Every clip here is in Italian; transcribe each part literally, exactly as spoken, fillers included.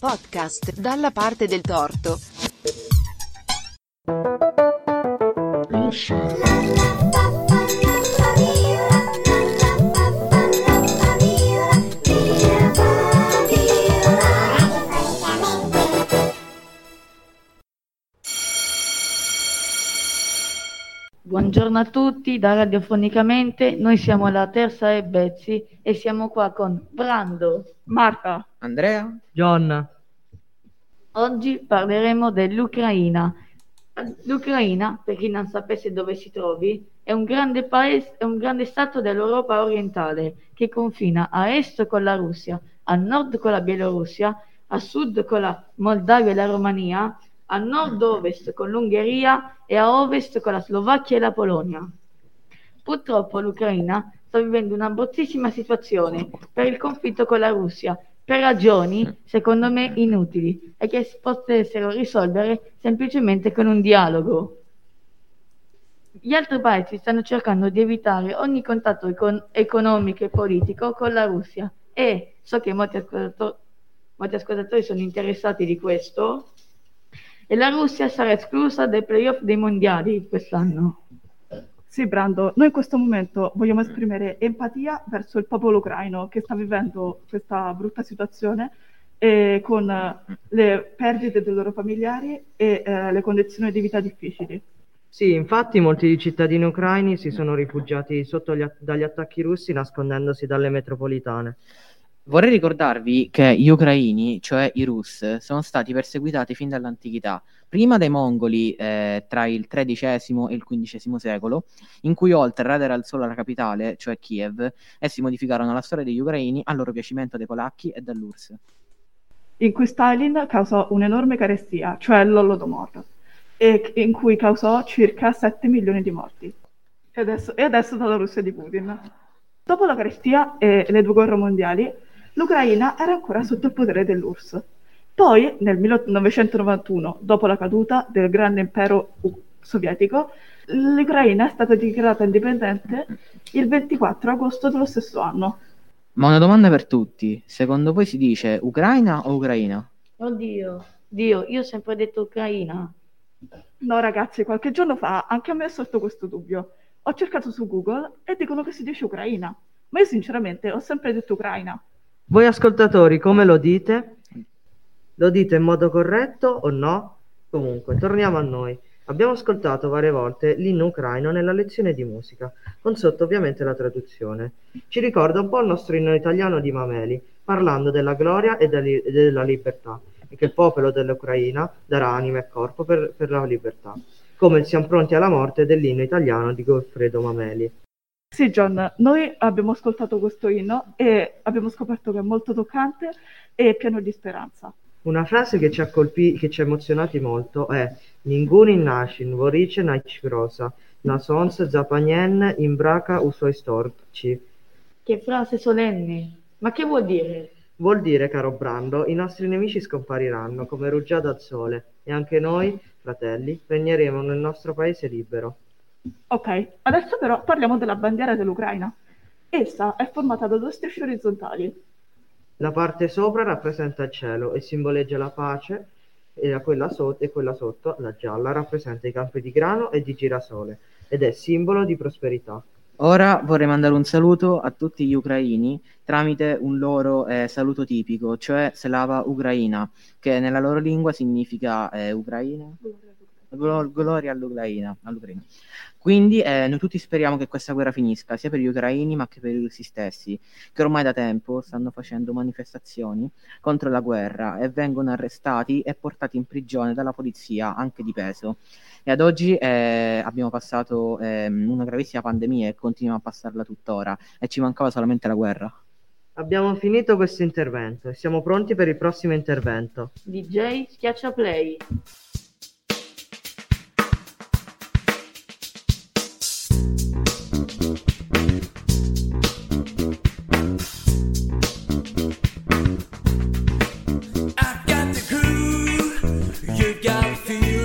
Podcast dalla parte del torto. Buongiorno a tutti da Radiofonicamente, noi siamo la terza e Bezzi e siamo qua con Brando, Marta, Andrea, John. Oggi parleremo dell'Ucraina. L'Ucraina, per chi non sapesse dove si trovi, è un grande paese, è un grande stato dell'Europa orientale che confina a est con la Russia, a nord con la Bielorussia, a sud con la Moldavia e la Romania, a nord-ovest con l'Ungheria e a ovest con la Slovacchia e la Polonia. Purtroppo l'Ucraina sta vivendo una bruttissima situazione per il conflitto con la Russia, per ragioni, secondo me, inutili e che si potessero risolvere semplicemente con un dialogo. Gli altri paesi stanno cercando di evitare ogni contatto econ- economico e politico con la Russia e so che molti, ascoltato- molti ascoltatori sono interessati di questo. E la Russia sarà esclusa dai playoff dei mondiali quest'anno. Sì, Brando, noi in questo momento vogliamo esprimere empatia verso il popolo ucraino che sta vivendo questa brutta situazione eh, con le perdite dei loro familiari e eh, le condizioni di vita difficili. Sì, infatti molti cittadini ucraini si sono rifugiati sotto gli, dagli attacchi russi nascondendosi dalle metropolitane. Vorrei ricordarvi che gli ucraini, cioè i Rus, sono stati perseguitati fin dall'antichità, prima dai mongoli eh, tra il tredicesimo e il quindicesimo secolo, in cui Oltrad era il solo la capitale, cioè Kiev, e si modificarono la storia degli ucraini al loro piacimento dai polacchi e dall'U R S S. In cui Stalin causò un'enorme carestia, cioè l'Holodomor, e in cui causò circa sette milioni di morti. E adesso, e adesso dalla Russia di Putin. Dopo la carestia e le due guerre mondiali, l'Ucraina era ancora sotto il potere dell'U R S S. Poi, nel millenovecentonovantuno, dopo la caduta del grande impero U- sovietico, l'Ucraina è stata dichiarata indipendente il ventiquattro agosto dello stesso anno. Ma una domanda per tutti. Secondo voi si dice Ucraina o Ucraina? Oddio, Dio, io ho sempre detto Ucraina. No, ragazzi, qualche giorno fa anche a me è sorto questo dubbio. Ho cercato su Google e dicono che si dice Ucraina. Ma io sinceramente ho sempre detto Ucraina. Voi ascoltatori, come lo dite? Lo dite in modo corretto o no? Comunque, torniamo a noi. Abbiamo ascoltato varie volte l'inno ucraino nella lezione di musica, con sotto ovviamente la traduzione. Ci ricorda un po' il nostro inno italiano di Mameli, parlando della gloria e della libertà, e che il popolo dell'Ucraina darà anima e corpo per, per la libertà, come siamo pronti alla morte dell'inno italiano di Goffredo Mameli. Sì, John, noi abbiamo ascoltato questo inno e abbiamo scoperto che è molto toccante e pieno di speranza. Una frase che ci ha colpito, che ci ha emozionati molto è «Ningun innashin, vorice najcrosa, nasons zapanien imbraca usoi storci». Che frase solenne! Ma che vuol dire? Vuol dire, caro Brando, i nostri nemici scompariranno come rugiada al sole e anche noi, fratelli, regneremo nel nostro paese libero. Ok, adesso però parliamo della bandiera dell'Ucraina. Essa è formata da due strisce orizzontali. La parte sopra rappresenta il cielo e simboleggia la pace, e quella, so- e quella sotto, la gialla, rappresenta i campi di grano e di girasole ed è simbolo di prosperità. Ora vorrei mandare un saluto a tutti gli ucraini tramite un loro eh, saluto tipico, cioè Slava Ucraina, che nella loro lingua significa eh, Ucraina. Gloria all'Ucraina, all'Ucraina. Quindi eh, noi tutti speriamo che questa guerra finisca sia per gli ucraini ma che per gli russi stessi, che ormai da tempo stanno facendo manifestazioni contro la guerra e vengono arrestati e portati in prigione dalla polizia anche di peso. E ad oggi eh, abbiamo passato eh, una gravissima pandemia e continuiamo a passarla tuttora e ci mancava solamente la guerra. Abbiamo finito questo intervento e siamo pronti per il prossimo intervento. D J, schiaccia play. You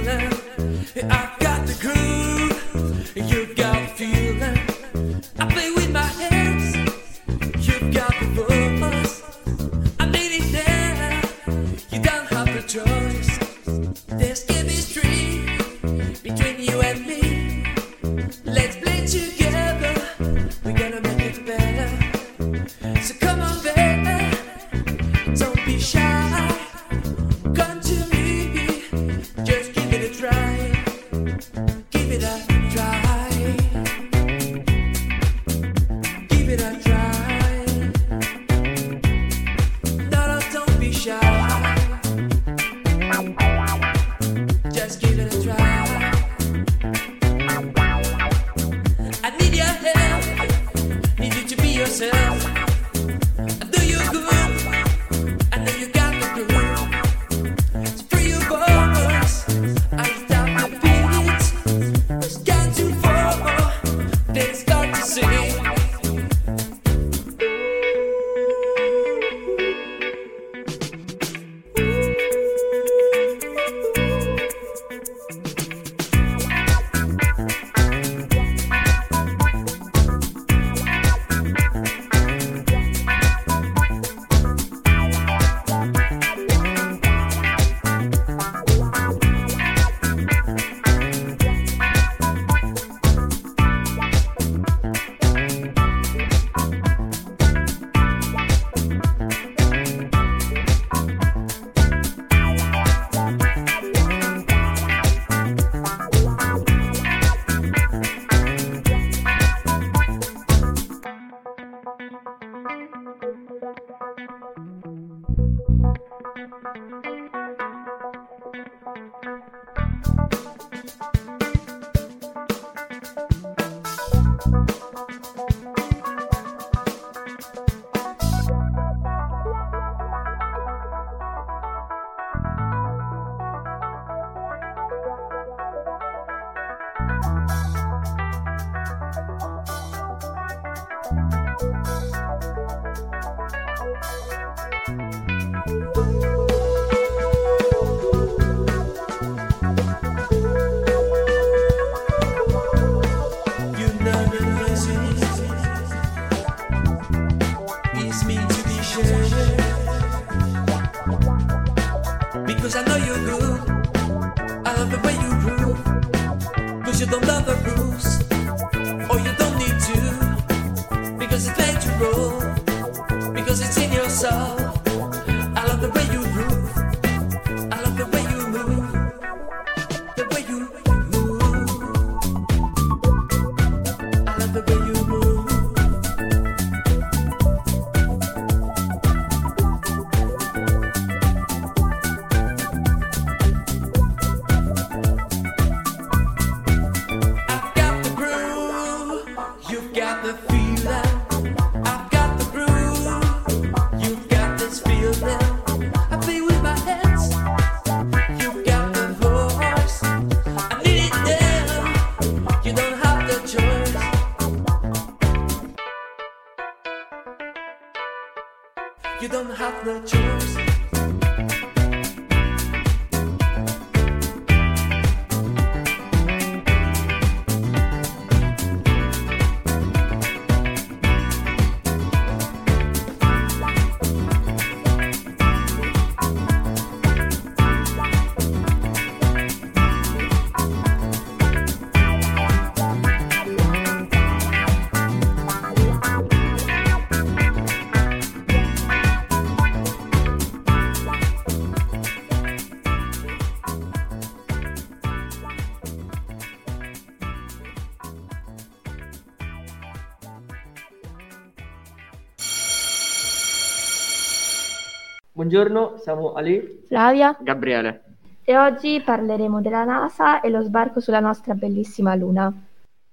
Buongiorno, siamo Ali, Flavia, Gabriele e oggi parleremo della NASA e lo sbarco sulla nostra bellissima Luna.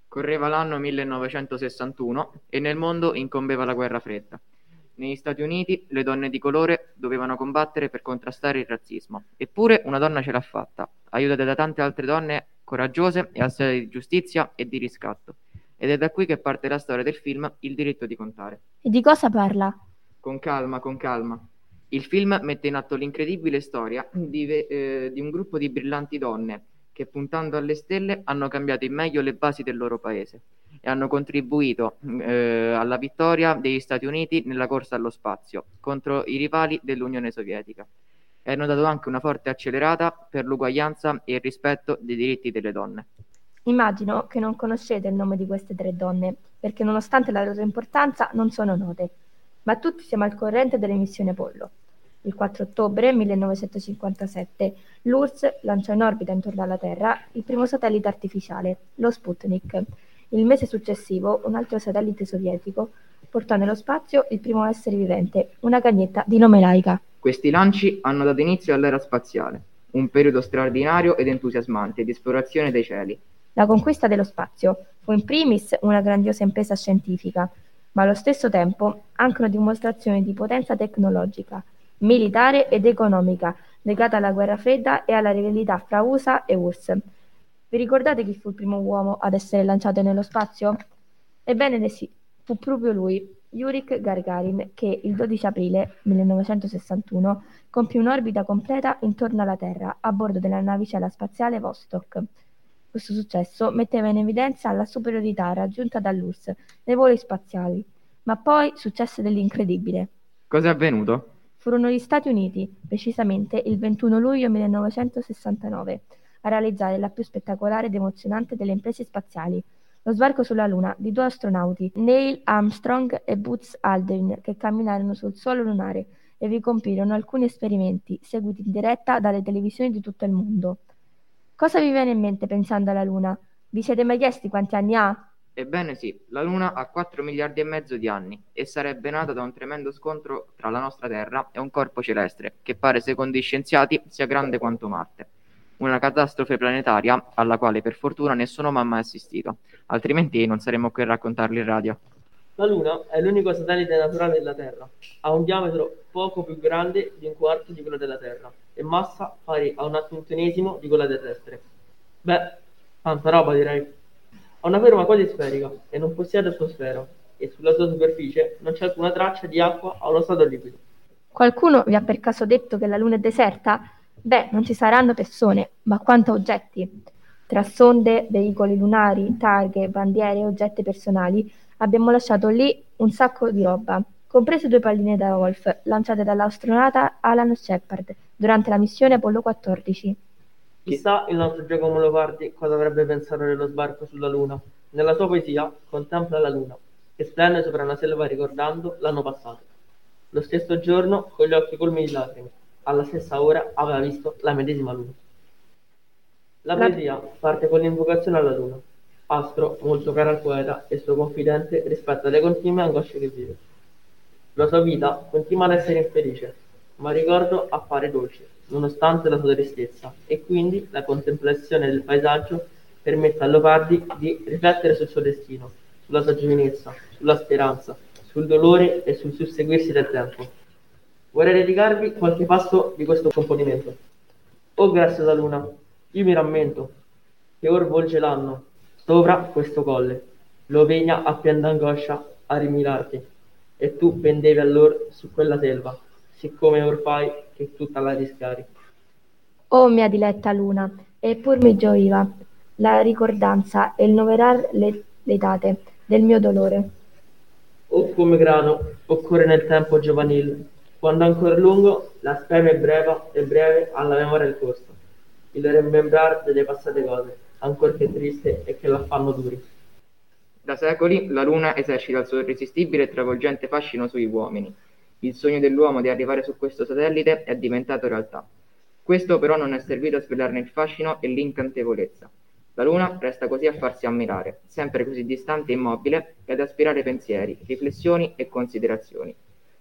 Correva l'anno millenovecentosessantuno e nel mondo incombeva la guerra fredda. Negli Stati Uniti le donne di colore dovevano combattere per contrastare il razzismo. Eppure una donna ce l'ha fatta, aiutata da tante altre donne coraggiose e assai di giustizia e di riscatto. Ed è da qui che parte la storia del film Il diritto di contare. E di cosa parla? Con calma, con calma. Il film mette in atto l'incredibile storia di, eh, di un gruppo di brillanti donne che, puntando alle stelle, hanno cambiato in meglio le basi del loro paese e hanno contribuito eh, alla vittoria degli Stati Uniti nella corsa allo spazio contro i rivali dell'Unione Sovietica. E hanno dato anche una forte accelerata per l'uguaglianza e il rispetto dei diritti delle donne. Immagino che non conoscete il nome di queste tre donne, perché nonostante la loro importanza non sono note. Ma tutti siamo al corrente delle missioni Apollo. Il quattro ottobre millenovecentocinquantasette l'U R S S lanciò in orbita intorno alla Terra il primo satellite artificiale, lo Sputnik. Il mese successivo un altro satellite sovietico portò nello spazio il primo essere vivente, una cagnetta di nome Laika. Questi lanci hanno dato inizio all'era spaziale, un periodo straordinario ed entusiasmante di esplorazione dei cieli. La conquista dello spazio fu in primis una grandiosa impresa scientifica, ma allo stesso tempo anche una dimostrazione di potenza tecnologica, militare ed economica, legata alla guerra fredda e alla rivalità fra U S A e U R S S. Vi ricordate chi fu il primo uomo ad essere lanciato nello spazio? Ebbene sì, fu proprio lui, Yuri Gagarin, che il dodici aprile millenovecentosessantuno compì un'orbita completa intorno alla Terra a bordo della navicella spaziale Vostok. Questo successo metteva in evidenza la superiorità raggiunta dall'U R S S nei voli spaziali, ma poi successe dell'incredibile. Cosa è avvenuto? Furono gli Stati Uniti, precisamente il ventuno luglio millenovecentosessantanove, a realizzare la più spettacolare ed emozionante delle imprese spaziali, lo sbarco sulla Luna di due astronauti, Neil Armstrong e Buzz Aldrin, che camminarono sul suolo lunare e vi compirono alcuni esperimenti seguiti in diretta dalle televisioni di tutto il mondo. Cosa vi viene in mente pensando alla Luna? Vi siete mai chiesti quanti anni ha? Ebbene sì, la Luna ha quattro miliardi e mezzo di anni e sarebbe nata da un tremendo scontro tra la nostra Terra e un corpo celeste che pare, secondo gli scienziati, sia grande quanto Marte. Una catastrofe planetaria alla quale per fortuna nessuno mi ha mai assistito, altrimenti non saremmo qui a raccontarli in radio. La Luna è l'unico satellite naturale della Terra, ha un diametro poco più grande di un quarto di quello della Terra e massa pari a un attentunesimo di quella terrestre. Beh, tanta roba direi. Ha una forma quasi sferica e non possiede atmosfera e sulla sua superficie non c'è alcuna traccia di acqua o uno stato liquido. Qualcuno vi ha per caso detto che la Luna è deserta? Beh, non ci saranno persone, ma quanto oggetti. Tra sonde, veicoli lunari, targhe, bandiere e oggetti personali abbiamo lasciato lì un sacco di roba, comprese due palline da golf lanciate dall'astronauta Alan Shepard durante la missione Apollo quattordici. Chissà il nostro Giacomo Leopardi cosa avrebbe pensato dello sbarco sulla Luna. Nella sua poesia contempla la Luna, che splende sopra una selva ricordando l'anno passato. Lo stesso giorno, con gli occhi colmi di lacrime, alla stessa ora aveva visto la medesima Luna. La poesia parte con l'invocazione alla Luna, astro molto caro al poeta e suo confidente rispetto alle continue angosce che vive. La sua vita continua ad essere infelice, ma il ricordo appare dolce, nonostante la sua tristezza, e quindi la contemplazione del paesaggio permette a Leopardi di riflettere sul suo destino, sulla sua giovinezza, sulla speranza, sul dolore e sul susseguirsi del tempo. Vorrei dedicarvi qualche passo di questo componimento. O graziosa Luna, io mi rammento che or volge l'anno sovra questo colle, lo vegna a pian d'angoscia a rimirarti, e tu pendevi allor su quella selva, siccome or fai che tutta la rischiari. O mia diletta Luna, e pur mi gioiva la ricordanza e il noverar le, le date del mio dolore. O come grano occorre nel tempo giovanil, quando ancora lungo, la speme è breve e breve alla memoria il corso, il rimembrar delle passate cose, ancor che triste e che l'affanno duri. Da secoli la Luna esercita il suo irresistibile e travolgente fascino sugli uomini. Il sogno dell'uomo di arrivare su questo satellite è diventato realtà. Questo però non è servito a svelarne il fascino e l'incantevolezza. La Luna resta così a farsi ammirare, sempre così distante e immobile, e ad aspirare pensieri, riflessioni e considerazioni.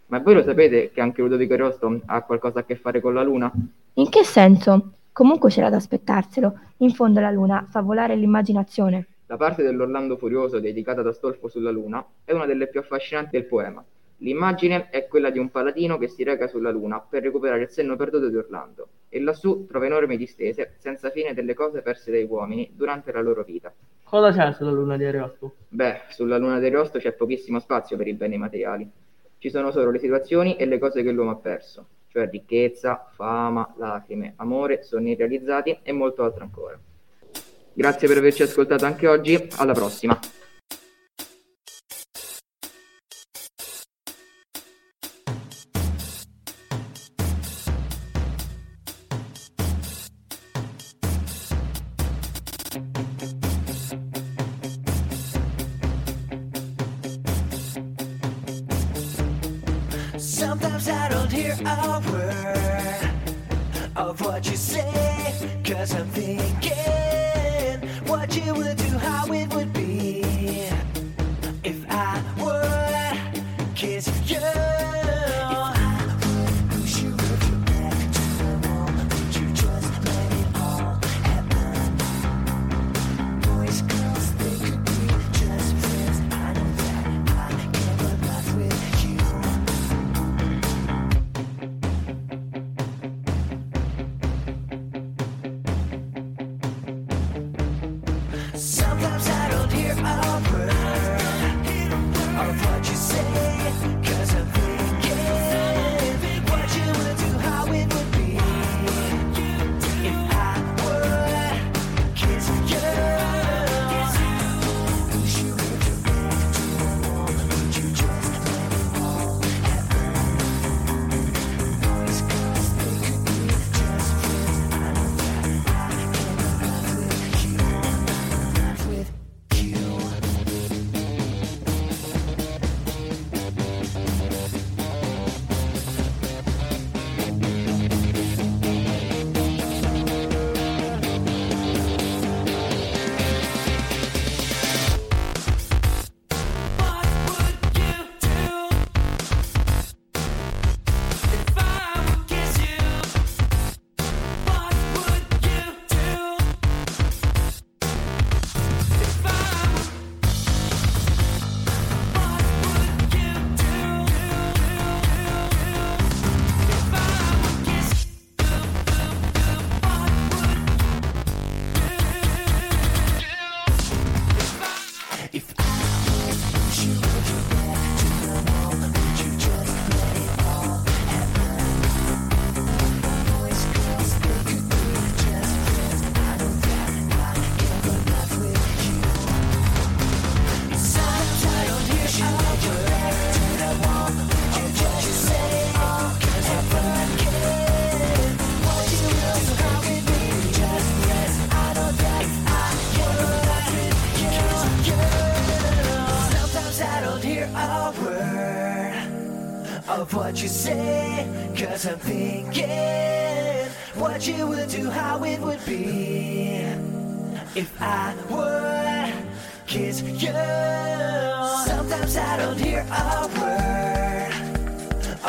Ma voi lo sapete che anche Ludovico Ariosto ha qualcosa a che fare con la Luna? In che senso? Comunque c'era da aspettarselo. In fondo la Luna fa volare l'immaginazione. La parte dell'Orlando Furioso dedicata ad Astolfo sulla Luna è una delle più affascinanti del poema. L'immagine è quella di un paladino che si reca sulla Luna per recuperare il senno perduto di Orlando e lassù trova enormi distese senza fine delle cose perse dai uomini durante la loro vita. Cosa c'è sulla Luna di Ariosto? Beh, sulla Luna di Ariosto c'è pochissimo spazio per i beni materiali. Ci sono solo le situazioni e le cose che l'uomo ha perso, cioè ricchezza, fama, lacrime, amore, sogni realizzati e molto altro ancora. Grazie per averci ascoltato anche oggi, alla prossima! Sometimes I don't hear a word of what you say, 'cause I'm thinking what you would do, how it would be if I would kiss you. What you say, 'cause I'm thinking what you would do, how it would be if I would kiss you. Sometimes I don't hear a word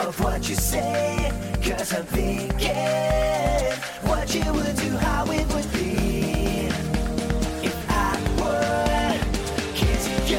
of what you say, 'cause I'm thinking what you would do, how it would be if I would kiss you.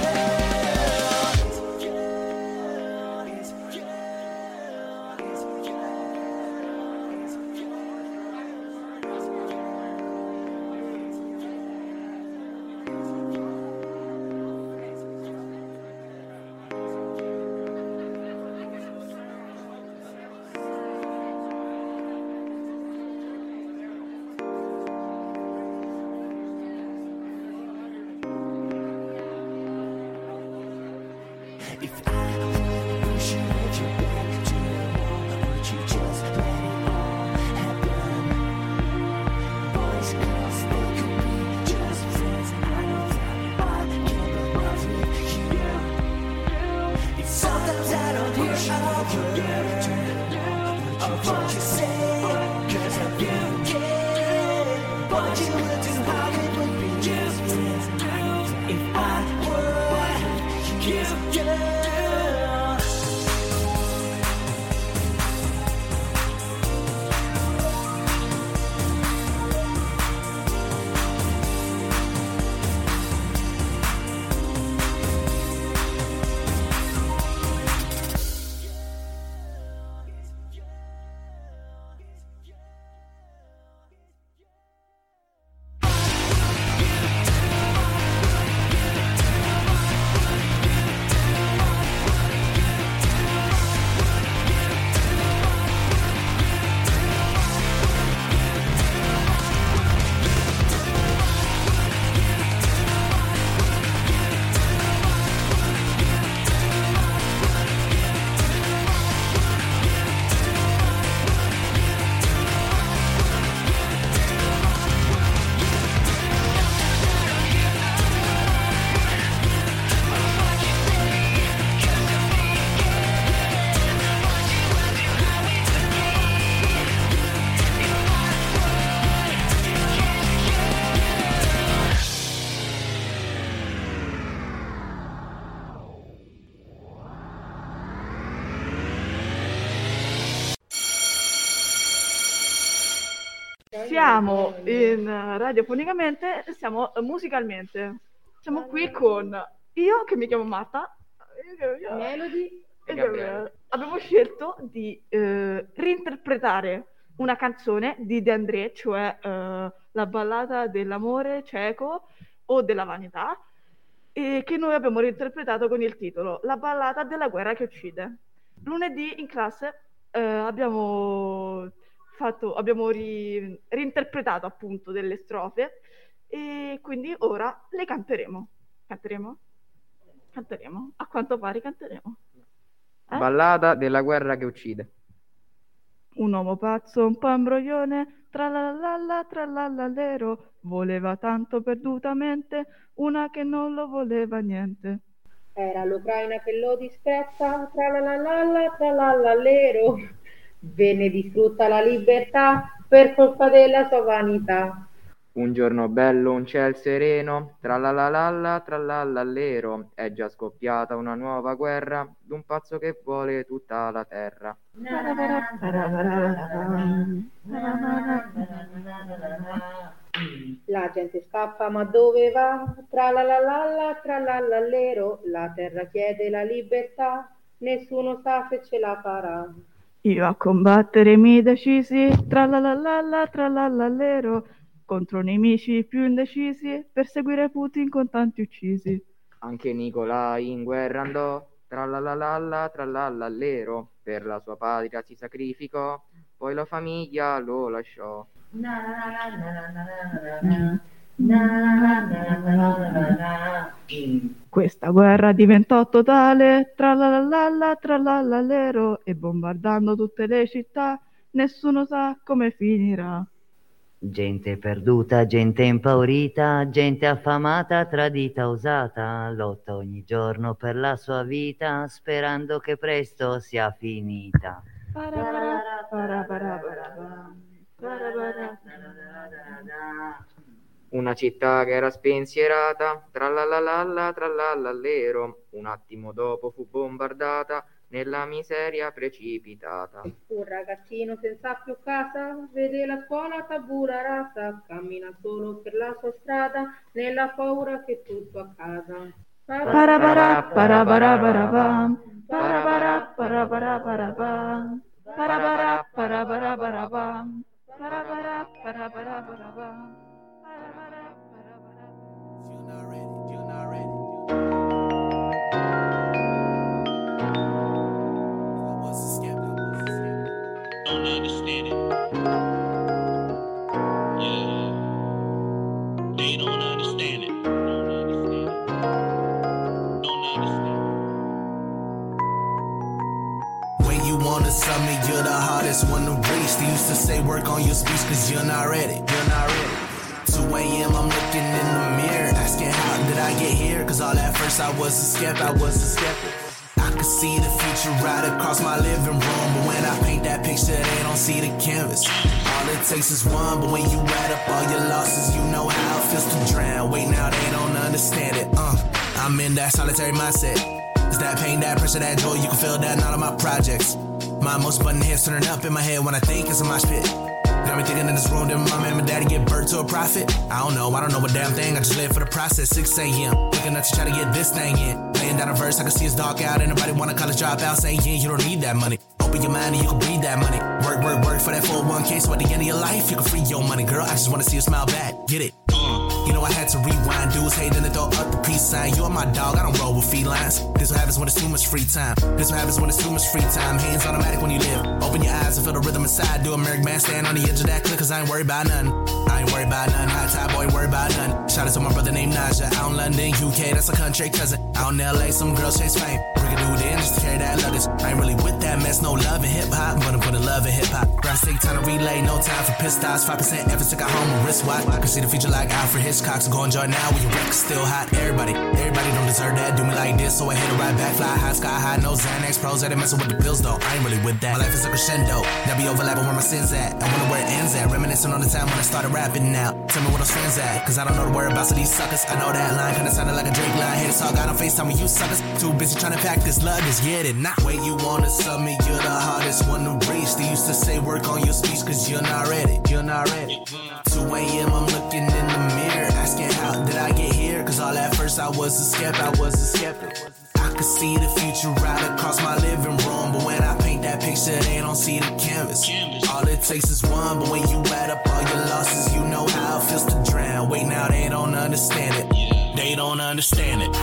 siamo in radiofonicamente, siamo musicalmente. Siamo qui con io che mi chiamo Marta, Melody e Gabriele. Abbiamo scelto di eh, reinterpretare una canzone di De André, cioè eh, la ballata dell'amore cieco o della vanità, e che noi abbiamo reinterpretato con il titolo La ballata della guerra che uccide. Lunedì in classe eh, abbiamo fatto, abbiamo ri- reinterpretato appunto delle strofe, e quindi ora le canteremo. Canteremo? Canteremo. A quanto pare canteremo. Eh? Ballata della guerra che uccide. Un uomo pazzo, un po' imbroglione, tra la la la, tra la la lero, voleva tanto perdutamente una che non lo voleva niente. Era l'Ucraina che lo disprezza, tra la la la la, tra la la lero, venne distrutta la libertà per colpa della sua vanità. Un giorno bello, un ciel sereno, tra la la la la, tra la la lero, è già scoppiata una nuova guerra d'un pazzo che vuole tutta la terra. La gente scappa, ma dove va? Tra la la la la, tra la la lero, la terra chiede la libertà, nessuno sa se ce la farà. Io a combattere mi decisi, tra la la la la, tra la la lero, contro nemici più indecisi, perseguire Putin con tanti uccisi. Anche Nicolai in guerra andò, tra la la la la, tra la l'allero, per la sua patria si sacrificò, poi la famiglia lo lasciò. Questa guerra diventò totale, tra la la la la, tra la l'allero, e bombardando tutte le città, nessuno sa come finirà. Gente perduta, gente impaurita, gente affamata, tradita, usata, lotta ogni giorno per la sua vita, sperando che presto sia finita. Una città che era spensierata, tra la la la la, tra la l'allero, un attimo dopo fu bombardata, nella miseria precipitata. Un ragazzino senza più casa, vede la scuola tabula rasa, cammina solo per la sua strada, nella paura che tutto accada. Parabara, parabara, parabam, parabara, parabara, parabam, parabara, parabara, parabam, parabara, parabara, parabam. You're not ready, you're not ready. Understand it. Yeah. They don't understand it. Don't understand it. Don't understand it. When you on the summit, you're the hardest one to reach. They used to say work on your speech cause you're not ready. You're not ready. two a.m. I'm looking in the mirror, asking how did I get here? Cause all at first I was a skeptic, I was a skeptic. I could see the future right across my living room, but when I paint that picture, they don't see the canvas. All it takes is one, but when you add up all your losses, you know how it feels to drown. Wait, now they don't understand it. Uh, I'm in that solitary mindset. It's that pain, that pressure, that joy, you can feel that in all of my projects. My most button heads turning up in my head when I think it's a mosh pit. Got me thinking in this room, did my mom and my daddy give birth to a prophet? I don't know, I don't know a damn thing, I just live for the process. six a.m. looking at you, try to get this thing in. Laying down a verse, I can see it's dark out. Anybody want a college dropout saying, yeah, you don't need that money. Open your mind and you can bleed that money. Work, work, work for that four oh one k, so at the end of your life, you can free your money. Girl, I just want to see you smile back, get it. You know I had to rewind, dudes hating to throw up the peace sign. You are my dog, I don't roll with felines. This what happens when it's too much free time. This what happens when it's too much free time. Hands automatic when you live. Open your eyes and feel the rhythm inside. Do a merrick man, stand on the edge of that cliff, cause I ain't worried about nothing. I ain't worried about nothing, high tie boy, worried about nothing. Shout out to my brother named Naja, out in London, U K, that's a country cousin. Out in L A, some girls chase fame. Bring a dude in just to carry that luggage. I ain't really with that mess, no love in hip-hop. But I'm putting love in hip-hop. Grab a stick, time to relay, no time for piss stops. five percent effort to got home a wristwatch. I can see the future like Alfred Hitchcock. Cox go enjoy now when your record's still hot. Everybody, everybody don't deserve that. Do me like this, so I hit it right back. Fly high, sky high, no Xanax pros. I didn't messing with the pills though. I ain't really with that. My life is a crescendo. Now be overlapping where my sins at. I wonder where it ends at. Reminiscing on the time when I started rapping now. Tell me where those friends at. Cause I don't know the whereabouts of these suckers. I know that line kinda sounded like a Drake line. Hit us all got on FaceTime with you suckers. Too busy trying to pack this luggage. niggas get it. Not when you on the summit, you're the hardest one to reach. They used to say work on your speech cause you're not ready. You're not ready. two a.m. I'm looking in the mirror, asking how did I get here? Cause all at first I was a skeptic, I was a skeptic. I could see the future right across my living room, but when I paint that picture, they don't see the canvas. All it takes is one, but when you add up all your losses, you know how it feels to drown. Wait, now they don't understand it. They don't understand it.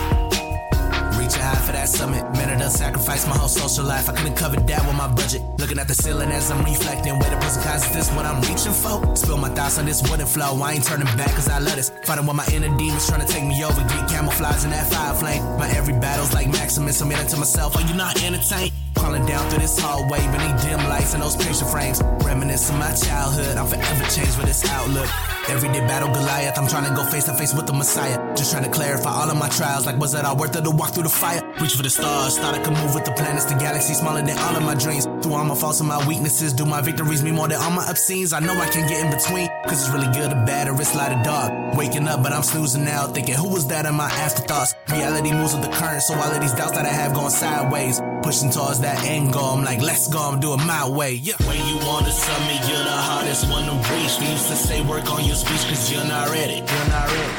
High for that summit, man, I done sacrificed my whole social life. I couldn't cover that with my budget. Looking at the ceiling as I'm reflecting, where the pros and cons is this what I'm reaching for. Spill my thoughts on this wooden flow. I ain't turning back cause I love this. Fighting with my inner demons trying to take me over. Get camouflage in that fire flame. My every battle's like Maximus. I'm in it to myself. Are you not entertained? Crawling down through this hallway beneath dim lights and those picture frames. Reminiscing my childhood, I'm forever changed with this outlook. Everyday battle Goliath, I'm trying to go face to face with the Messiah. Just trying to clarify all of my trials, like was it all worth it to walk through the fire? Reach for the stars, thought I could move with the planets, the galaxy smaller than all of my dreams. Through all my faults and my weaknesses, do my victories mean more than all my obscenes? I know I can't get in between, cause it's really good or bad or it's light or dark. Waking up but I'm snoozing now, thinking who was that in my afterthoughts? Reality moves with the current, so all of these doubts that I have going sideways. Pushing towards that end goal, I'm like, let's go, I'm doing my way. Yeah. When you on the summit, you're the hardest one to reach. They used to say work on your speech, cause you're not ready. You're not ready.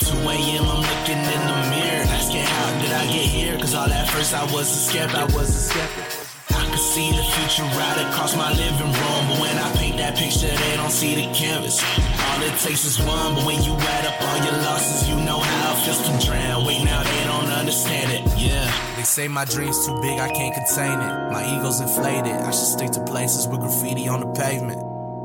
two a.m. I'm looking in the mirror, asking how did I get here? Cause all at first I was a skeptic, I was a skeptic. I could see the future right across my living room, but when I paint that picture, they don't see the canvas. All it takes is one, but when you add up all your losses, you know how it feels to drown. Wait, now they don't understand it. Yeah. They say my dream's too big, I can't contain it. My ego's inflated, I should stick to places with graffiti on the pavement.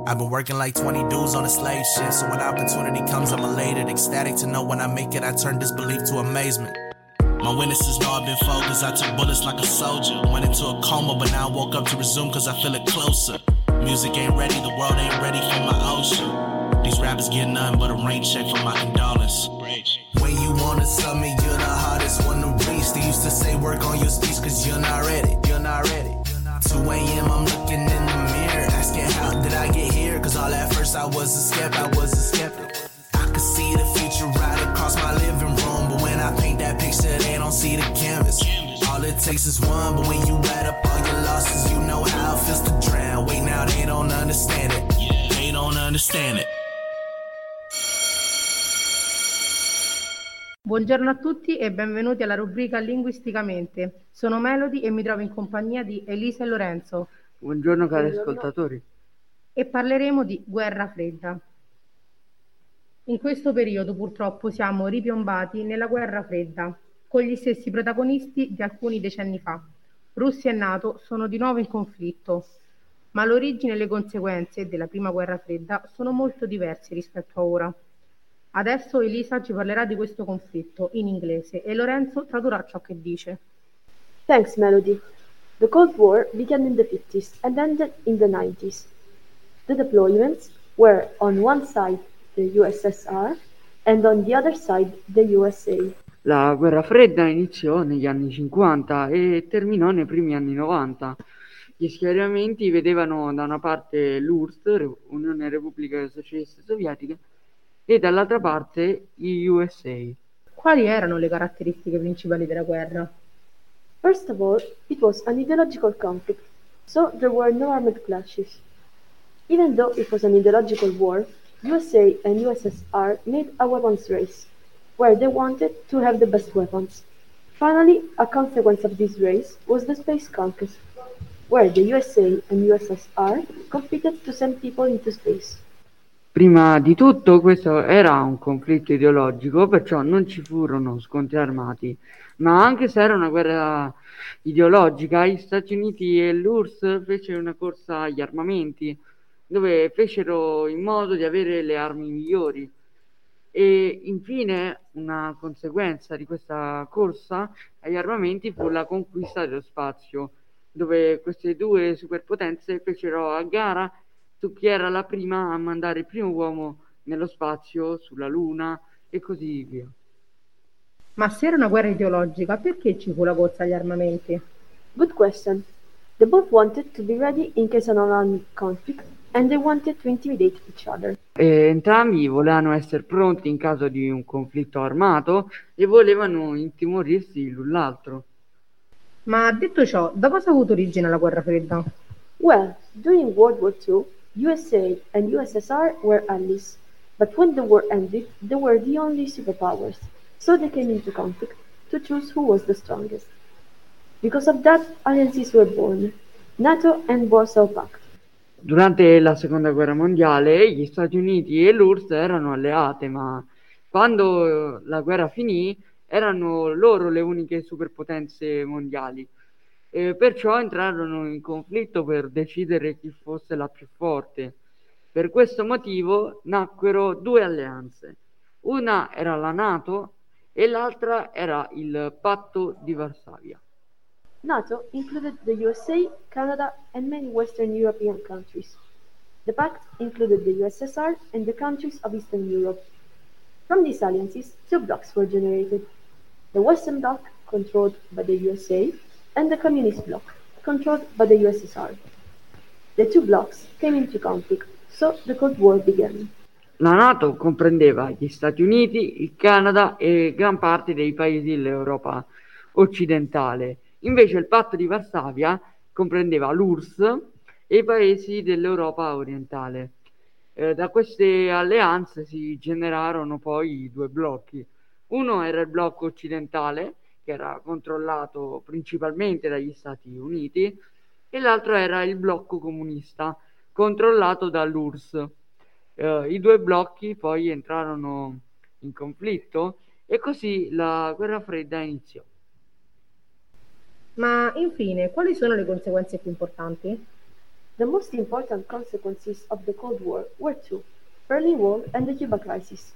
I've been working like twenty dudes on a slave ship, so when opportunity comes, I'm elated, ecstatic to know when I make it, I turn disbelief to amazement. My witnesses know I've been focused, I took bullets like a soldier. Went into a coma, but now I woke up to resume cause I feel it closer. Music ain't ready, the world ain't ready for my ocean. These rappers get nothing but a rain check for my condolence. When you on the summit, you're the hardest one to reach. They used to say work on your speech cause you're not ready, you're not ready. two a.m. I'm looking in the mirror, asking how did I get here? Cause all at first I was a skeptic, I was a skeptic. I could see the future right across my living room, but when I paint that picture, they don't see the canvas. All it takes is one, but when you add up all your losses, you know how it feels to drown. Wait, now they don't understand it. They don't understand it. Buongiorno a tutti e benvenuti alla rubrica Linguisticamente. Sono Melody e mi trovo in compagnia di Elisa e Lorenzo. Buongiorno cari Buongiorno. ascoltatori. E parleremo di guerra fredda. In questo periodo purtroppo siamo ripiombati nella guerra fredda, con gli stessi protagonisti di alcuni decenni fa. Russia e NATO sono di nuovo in conflitto, ma l'origine e le conseguenze della prima guerra fredda sono molto diverse rispetto a ora. Adesso Elisa ci parlerà di questo conflitto in inglese e Lorenzo tradurrà ciò che dice. Thanks, Melody. The Cold War began in the fifties and ended in the nineties. The deployments were on one side the U S S R and on the other side the U S A. La guerra fredda iniziò negli anni cinquanta e terminò nei primi anni novanta. Gli schieramenti vedevano da una parte l'U R S S, Unione Repubblica Socialista Sovietica, e dall'altra parte gli U S A. Quali erano le caratteristiche principali della guerra? First of all, it was an ideological conflict, so there were no armed clashes. Even though it was an ideological war, U S A and U S S R made a weapons race, where they wanted to have the best weapons. Finally, a consequence of this race was the space conquest, where the U S A and U S S R competed to send people into space. Prima di tutto questo era un conflitto ideologico, perciò non ci furono scontri armati, ma anche se era una guerra ideologica, gli Stati Uniti e l'U R S S fecero una corsa agli armamenti, dove fecero in modo di avere le armi migliori. E infine una conseguenza di questa corsa agli armamenti fu la conquista dello spazio, dove queste due superpotenze fecero a gara su chi era la prima a mandare il primo uomo nello spazio, sulla Luna e così via. Ma se era una guerra ideologica, perché ci fu la corsa agli armamenti? Good question. They both wanted to be ready in case of an armed conflict and they wanted to intimidate each other. E entrambi volevano essere pronti in caso di un conflitto armato e volevano intimorirsi l'un l'altro. Ma detto ciò, da cosa ha avuto origine la guerra fredda? Well, during World War Two, U S A and U S S R were allies, but when the war ended, they were the only superpowers, so they came into conflict to choose who was the strongest. Because of that, alliances were born, NATO and Warsaw Pact. Durante la Seconda Guerra Mondiale gli Stati Uniti e l'U R S S erano alleate, ma quando la guerra finì erano loro le uniche superpotenze mondiali, e perciò entrarono in conflitto per decidere chi fosse la più forte. Per questo motivo nacquero due alleanze, una era la NATO e l'altra era il Patto di Varsavia. NATO included the U S A, Canada, and many Western European countries. The pact included the U S S R and the countries of Eastern Europe. From these alliances, two blocs were generated. The Western bloc, controlled by the U S A, and the Communist bloc, controlled by the U S S R. The two blocs came into conflict, so the Cold War began. La NATO comprendeva gli Stati Uniti, il Canada e gran parte dei paesi dell'Europa occidentale. Invece il Patto di Varsavia comprendeva l'U R S S e i paesi dell'Europa orientale. Eh, da queste alleanze si generarono poi due blocchi. Uno era il blocco occidentale, che era controllato principalmente dagli Stati Uniti, e l'altro era il blocco comunista, controllato dall'U R S S. Eh, I due blocchi poi entrarono in conflitto e così la Guerra Fredda iniziò. Ma infine, quali sono le conseguenze più importanti? The most important consequences of the Cold War were two: Berlin Wall and the Cuba crisis.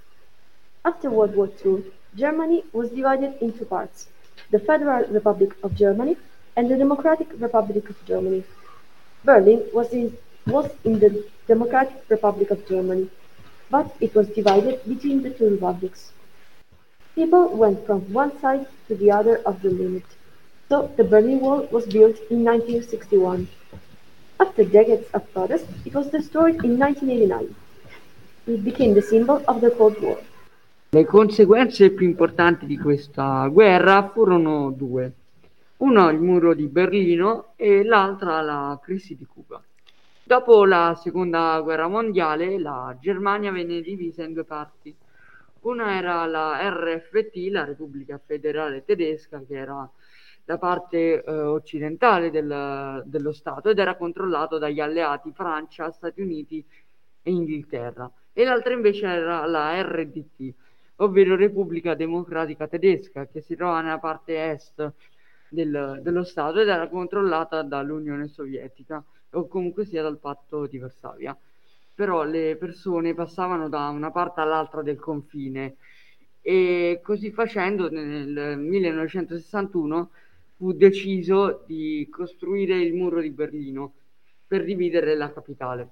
After World War Two, Germany was divided into parts: the Federal Republic of Germany and the Democratic Republic of Germany. Berlin was in, was in the Democratic Republic of Germany, but it was divided between the two republics. People went from one side to the other of the limit. So the Berlin Wall was built in nineteen sixty-one. After decades of protest, it was destroyed in nineteen eighty-nine. It became the symbol of the Cold War. Le conseguenze più importanti di questa guerra furono due. Una il muro di Berlino e l'altra la crisi di Cuba. Dopo la Seconda Guerra Mondiale, la Germania venne divisa in due parti. Una era la R F T, la Repubblica Federale Tedesca, che era la parte eh, occidentale del, dello Stato ed era controllato dagli alleati Francia, Stati Uniti e Inghilterra, e l'altra invece era la R D T, ovvero Repubblica Democratica Tedesca, che si trova nella parte est del, dello Stato ed era controllata dall'Unione Sovietica o comunque sia dal Patto di Varsavia. Però le persone passavano da una parte all'altra del confine e così facendo nel millenovecentosessantuno fu deciso di costruire il muro di Berlino per dividere la capitale.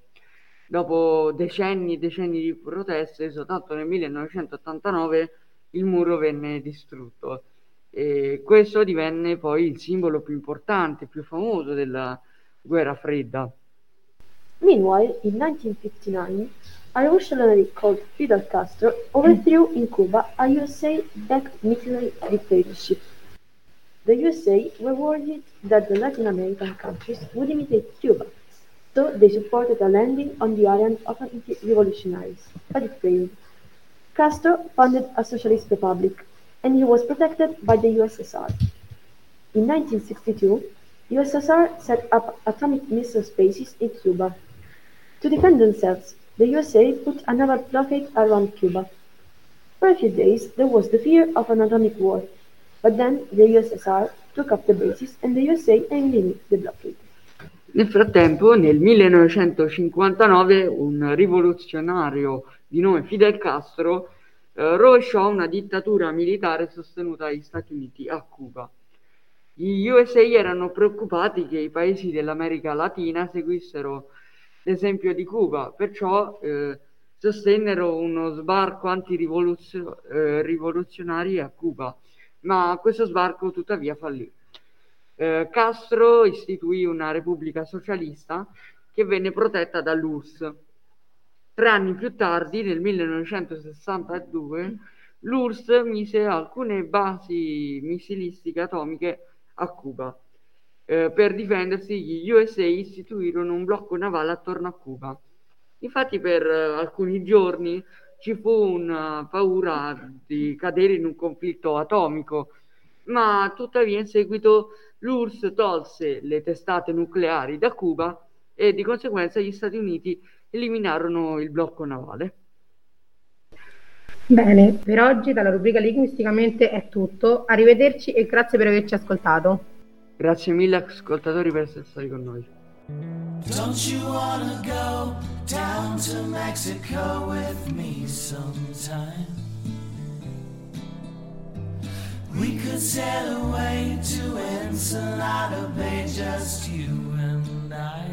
Dopo decenni e decenni di proteste, soltanto nel millenovecentottantanove il muro venne distrutto, e questo divenne poi il simbolo più importante, più famoso della Guerra Fredda. Meanwhile, in nineteen fifty-nine, a revolutionary called Fidel Castro overthrew in Cuba a U S A-backed military dictatorship. The U S A were worried that the Latin American countries would imitate Cuba, so they supported a landing on the island of anti-revolutionaries, but it failed. Castro founded a socialist republic, and he was protected by the U S S R. In nineteen sixty-two, U S S R set up atomic missile bases in Cuba. To defend themselves, the U S A put another blockade around Cuba. For a few days, there was the fear of an atomic war. But then the U S S R took up the bases and the U S A eliminated the blockade. Nel frattempo, nel millenovecentocinquantanove, un rivoluzionario di nome Fidel Castro eh, rovesciò una dittatura militare sostenuta dagli Stati Uniti a Cuba. Gli U S A erano preoccupati che i paesi dell'America Latina seguissero l'esempio di Cuba, perciò eh, sostennero uno sbarco antirivoluzio- eh, rivoluzionario a Cuba. Ma questo sbarco tuttavia fallì. Eh, Castro istituì una repubblica socialista che venne protetta dall'U R S S. Tre anni più tardi, nel millenovecentosessantadue, l'U R S S mise alcune basi missilistiche atomiche a Cuba eh, per difendersi gli U S A istituirono un blocco navale attorno a Cuba. Infatti per eh, alcuni giorni ci fu una paura di cadere in un conflitto atomico, ma tuttavia in seguito l'U R S S tolse le testate nucleari da Cuba e di conseguenza gli Stati Uniti eliminarono il blocco navale. Bene, per oggi dalla rubrica Linguisticamente è tutto. Arrivederci e grazie per averci ascoltato. Grazie mille ascoltatori per essere stati con noi. Don't you wanna go down to Mexico with me sometime? We could sail away to Ensenada Bay, just you and I.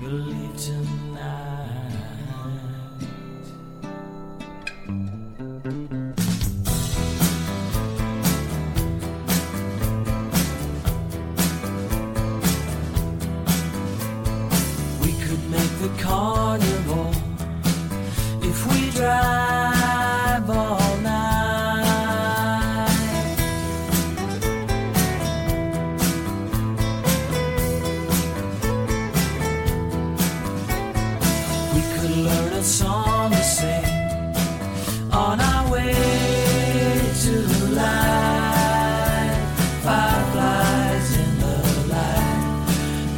Believe tonight. We could make the carnival if we drive all night. We could learn a song to sing on our way to the light. Fireflies in the light.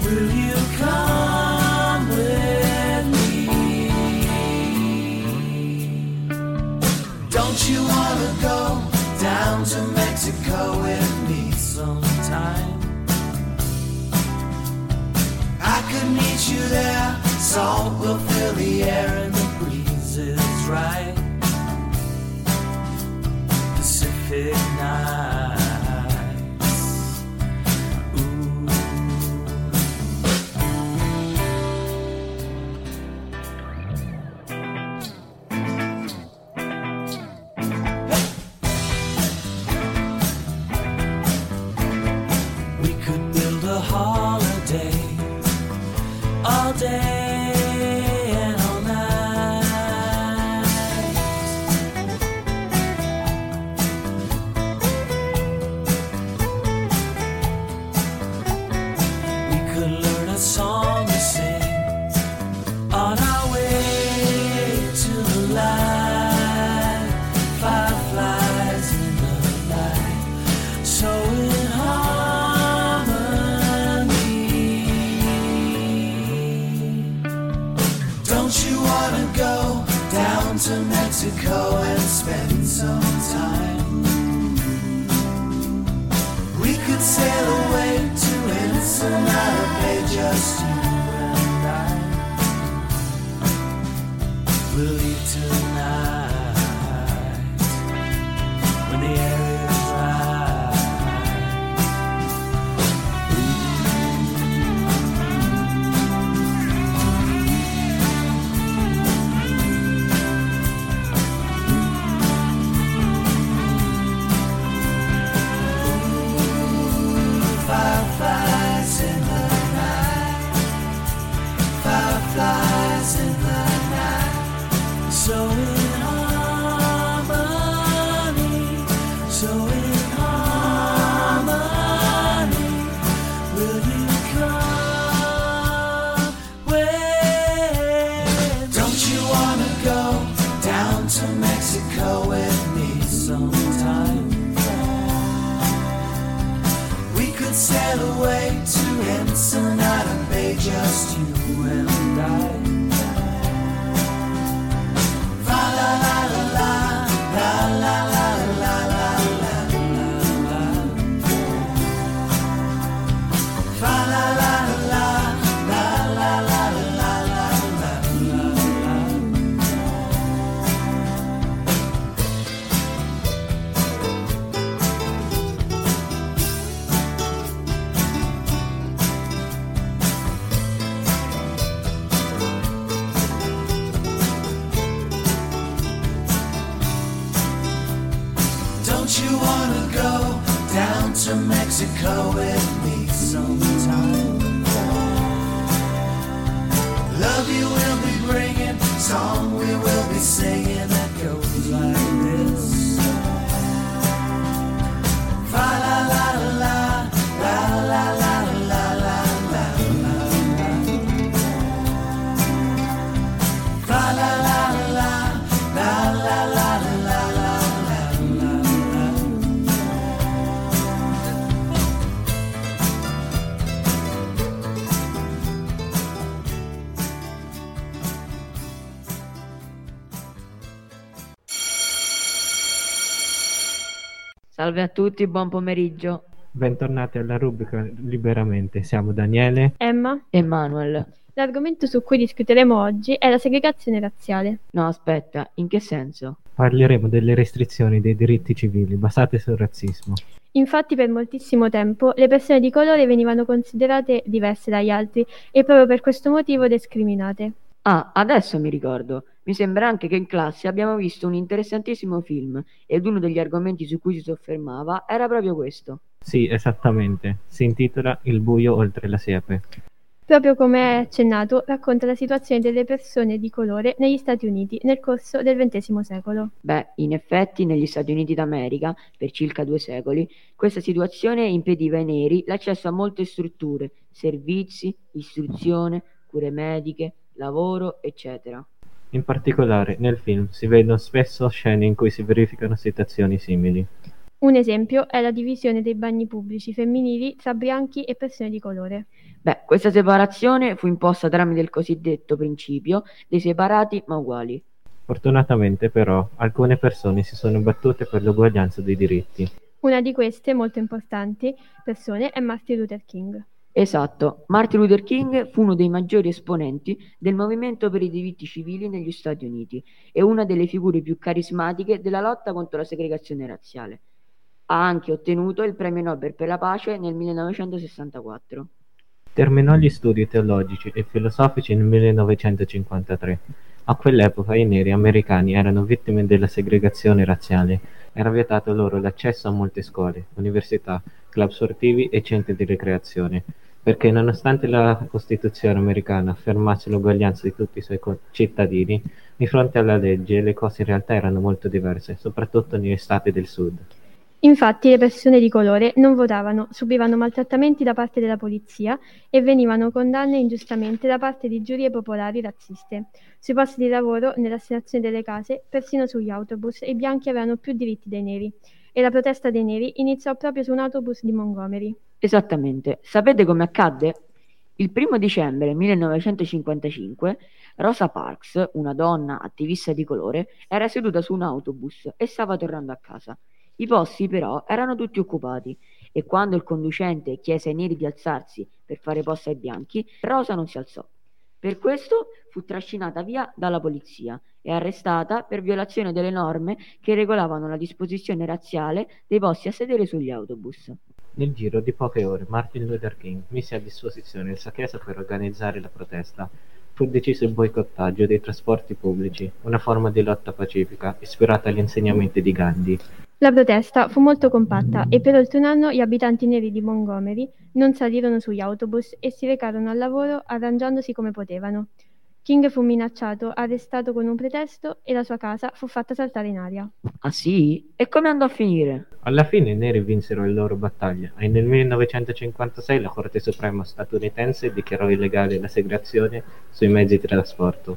Will you come with me? Don't you wanna go down to Mexico with me sometime? I could meet you there. Salt will fill the air and the breeze is right. Pacific nights. Ooh. We could build a holiday all day. Go and spend some time. We could sail away to Ensenada Bay, just you and I. We'll leave tonight when the air is la la la. Salve a tutti, buon pomeriggio. Bentornati alla rubrica Liberamente. Siamo Daniele, Emma e Manuel. L'argomento su cui discuteremo oggi è la segregazione razziale. No, aspetta, in che senso? Parleremo delle restrizioni dei diritti civili basate sul razzismo. Infatti per moltissimo tempo le persone di colore venivano considerate diverse dagli altri e proprio per questo motivo discriminate. Ah, adesso mi ricordo. Mi sembra anche che in classe abbiamo visto un interessantissimo film ed uno degli argomenti su cui si soffermava era proprio questo. Sì, esattamente. Si intitola Il buio oltre la siepe. Proprio come accennato, racconta la situazione delle persone di colore negli Stati Uniti nel corso del ventesimo secolo. Beh, in effetti negli Stati Uniti d'America, per circa due secoli, questa situazione impediva ai neri l'accesso a molte strutture, servizi, istruzione, cure mediche, lavoro, eccetera. In particolare, nel film si vedono spesso scene in cui si verificano situazioni simili. Un esempio è la divisione dei bagni pubblici femminili tra bianchi e persone di colore. Beh, questa separazione fu imposta tramite il cosiddetto principio dei separati ma uguali. Fortunatamente però alcune persone si sono battute per l'uguaglianza dei diritti. Una di queste molto importanti persone è Martin Luther King. Esatto, Martin Luther King fu uno dei maggiori esponenti del movimento per i diritti civili negli Stati Uniti e una delle figure più carismatiche della lotta contro la segregazione razziale. Ha anche ottenuto il premio Nobel per la pace nel millenovecentosessantaquattro. Terminò gli studi teologici e filosofici nel millenovecentocinquantatré. A quell'epoca i neri americani erano vittime della segregazione razziale. Era vietato loro l'accesso a molte scuole, università, club sportivi e centri di ricreazione, perché nonostante la Costituzione americana affermasse l'uguaglianza di tutti i suoi cittadini, di fronte alla legge le cose in realtà erano molto diverse, soprattutto negli stati del sud. Infatti le persone di colore non votavano, subivano maltrattamenti da parte della polizia e venivano condanne ingiustamente da parte di giurie popolari razziste. Sui posti di lavoro, nell'assegnazione delle case, persino sugli autobus, i bianchi avevano più diritti dei neri. E la protesta dei neri iniziò proprio su un autobus di Montgomery. Esattamente. Sapete come accadde? Il primo dicembre millenovecentocinquantacinque Rosa Parks, una donna attivista di colore, era seduta su un autobus e stava tornando a casa. I posti però erano tutti occupati e quando il conducente chiese ai neri di alzarsi per fare posto ai bianchi, Rosa non si alzò. Per questo fu trascinata via dalla polizia e arrestata per violazione delle norme che regolavano la disposizione razziale dei posti a sedere sugli autobus. Nel giro di poche ore Martin Luther King mise a disposizione il saccheso per organizzare la protesta. Fu deciso il boicottaggio dei trasporti pubblici, una forma di lotta pacifica ispirata agli insegnamenti di Gandhi. La protesta fu molto compatta e per oltre un anno gli abitanti neri di Montgomery non salirono sugli autobus e si recarono al lavoro arrangiandosi come potevano. King fu minacciato, arrestato con un pretesto e la sua casa fu fatta saltare in aria. Ah sì? E come andò a finire? Alla fine i neri vinsero le loro battaglie e nel millenovecentocinquantasei la Corte Suprema statunitense dichiarò illegale la segregazione sui mezzi di trasporto.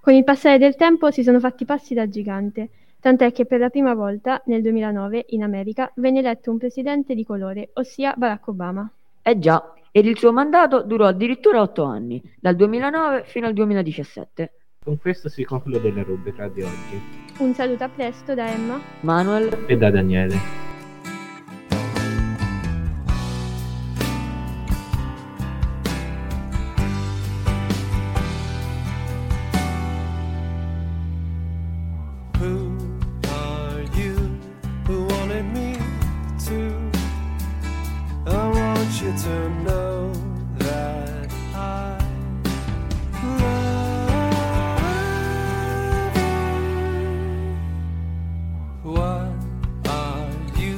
Con il passare del tempo si sono fatti passi da gigante. Tant'è che per la prima volta, nel duemilanove, in America, venne eletto un presidente di colore, ossia Barack Obama. Eh già, ed il suo mandato durò addirittura otto anni, dal duemilanove fino al duemiladiciassette. Con questo si conclude la rubrica di oggi. Un saluto a presto da Emma, Manuel e da Daniele. What are you?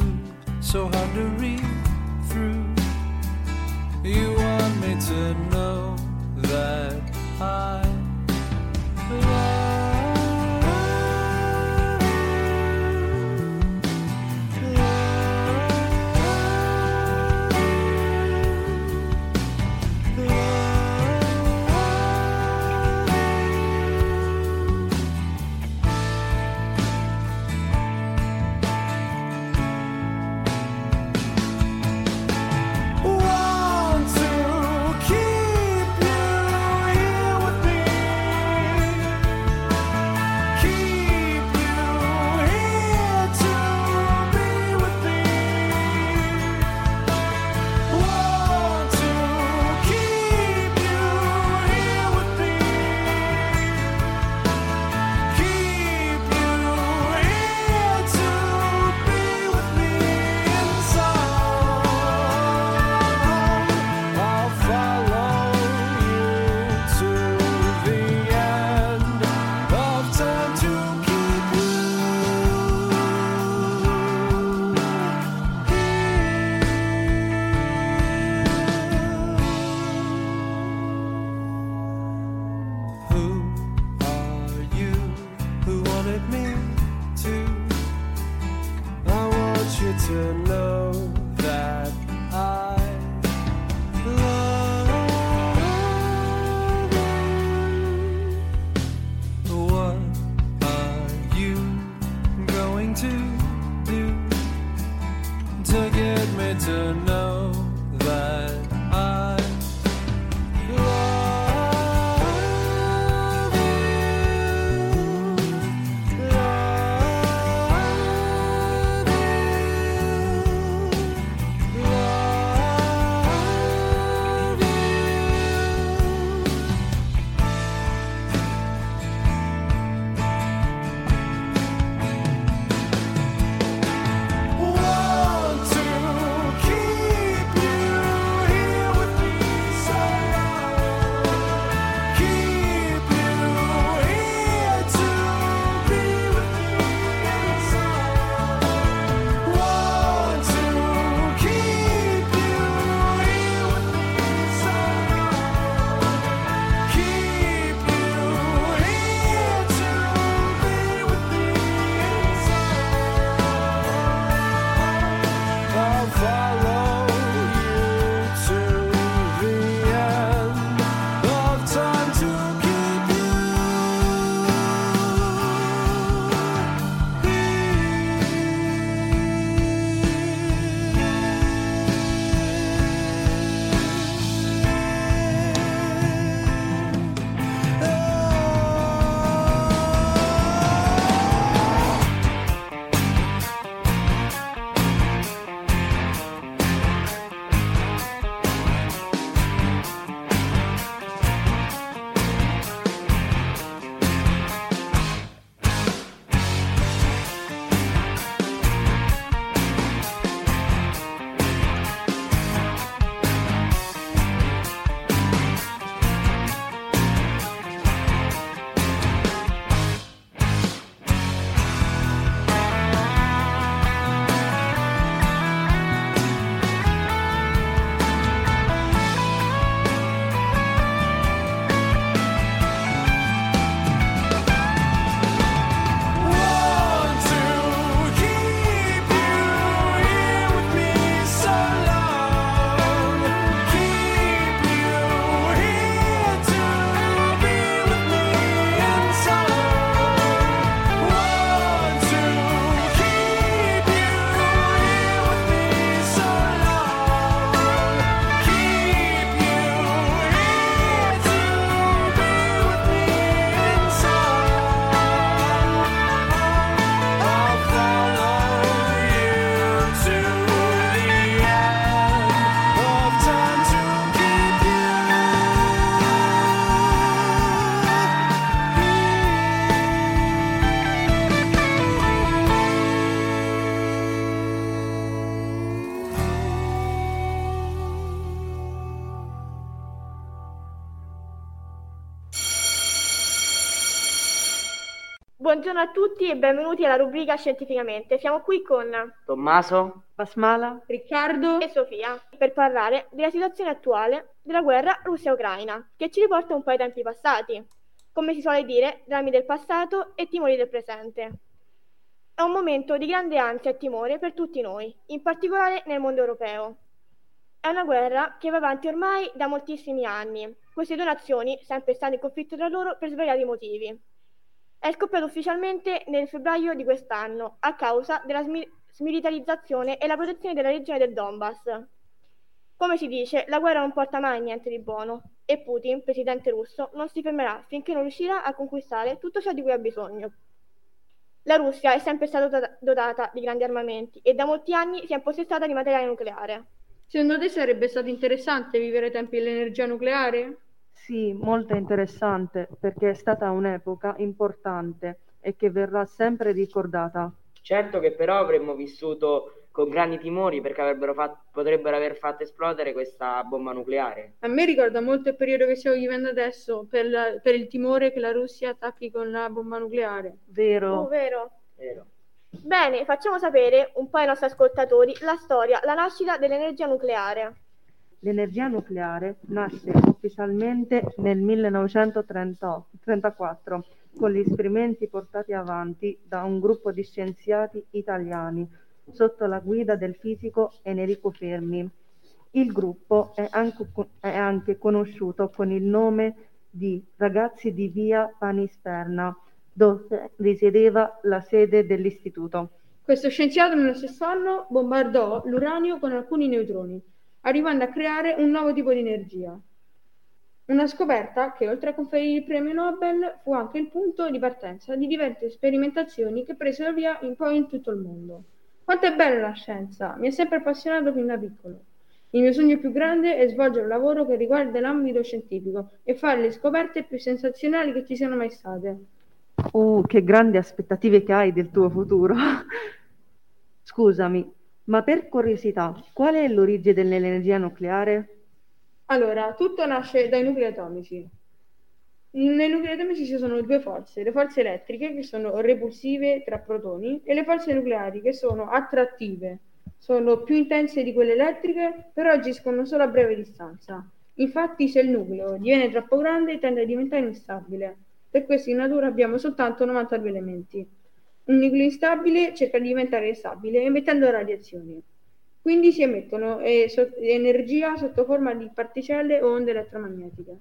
Buongiorno a tutti e benvenuti alla rubrica Scientificamente. Siamo qui con Tommaso, Basmala, Riccardo e Sofia per parlare della situazione attuale della guerra Russia-Ucraina, che ci riporta un po' ai tempi passati, come si suole dire, drammi del passato e timori del presente. È un momento di grande ansia e timore per tutti noi, in particolare nel mondo europeo. È una guerra che va avanti ormai da moltissimi anni. Queste due nazioni sempre stanno in conflitto tra loro per svariati motivi. È scoppiato ufficialmente nel febbraio di quest'anno a causa della smil- smilitarizzazione e la protezione della regione del Donbass. Come si dice, la guerra non porta mai niente di buono e Putin, presidente russo, non si fermerà finché non riuscirà a conquistare tutto ciò di cui ha bisogno. La Russia è sempre stata dotata di grandi armamenti e da molti anni si è impossessata di materiale nucleare. Secondo te sarebbe stato interessante vivere ai tempi dell'energia nucleare? Sì, molto interessante, perché è stata un'epoca importante e che verrà sempre ricordata. Certo che però avremmo vissuto con grandi timori, perché avrebbero fatto, potrebbero aver fatto esplodere questa bomba nucleare. A me ricorda molto il periodo che stiamo vivendo adesso, per, la, per il timore che la Russia attacchi con la bomba nucleare. Vero. Oh, vero. Vero. Bene, facciamo sapere un po' ai nostri ascoltatori la storia, la nascita dell'energia nucleare. L'energia nucleare nasce ufficialmente nel millenovecentotrentaquattro con gli esperimenti portati avanti da un gruppo di scienziati italiani sotto la guida del fisico Enrico Fermi. Il gruppo è anche, è anche conosciuto con il nome di Ragazzi di Via Panisperna, dove risiedeva la sede dell'istituto. Questo scienziato nello stesso anno bombardò l'uranio con alcuni neutroni, arrivando a creare un nuovo tipo di energia. Una scoperta che, oltre a conferire il premio Nobel, fu anche il punto di partenza di diverse sperimentazioni che presero via un po' in tutto il mondo. Quanto è bella la scienza! Mi ha sempre appassionato fin da piccolo. Il mio sogno più grande è svolgere un lavoro che riguarda l'ambito scientifico e fare le scoperte più sensazionali che ci siano mai state. Oh, che grandi aspettative che hai del tuo futuro! Scusami, ma per curiosità, qual è l'origine dell'energia nucleare? Allora, tutto nasce dai nuclei atomici. Nei nuclei atomici ci sono due forze, le forze elettriche, che sono repulsive tra protoni, e le forze nucleari, che sono attrattive. Sono più intense di quelle elettriche, però agiscono solo a breve distanza. Infatti, se il nucleo diviene troppo grande, tende a diventare instabile. Per questo in natura abbiamo soltanto novantadue elementi. Un nucleo instabile cerca di diventare stabile emettendo radiazioni. Quindi si emettono eh, so- energia sotto forma di particelle o onde elettromagnetiche.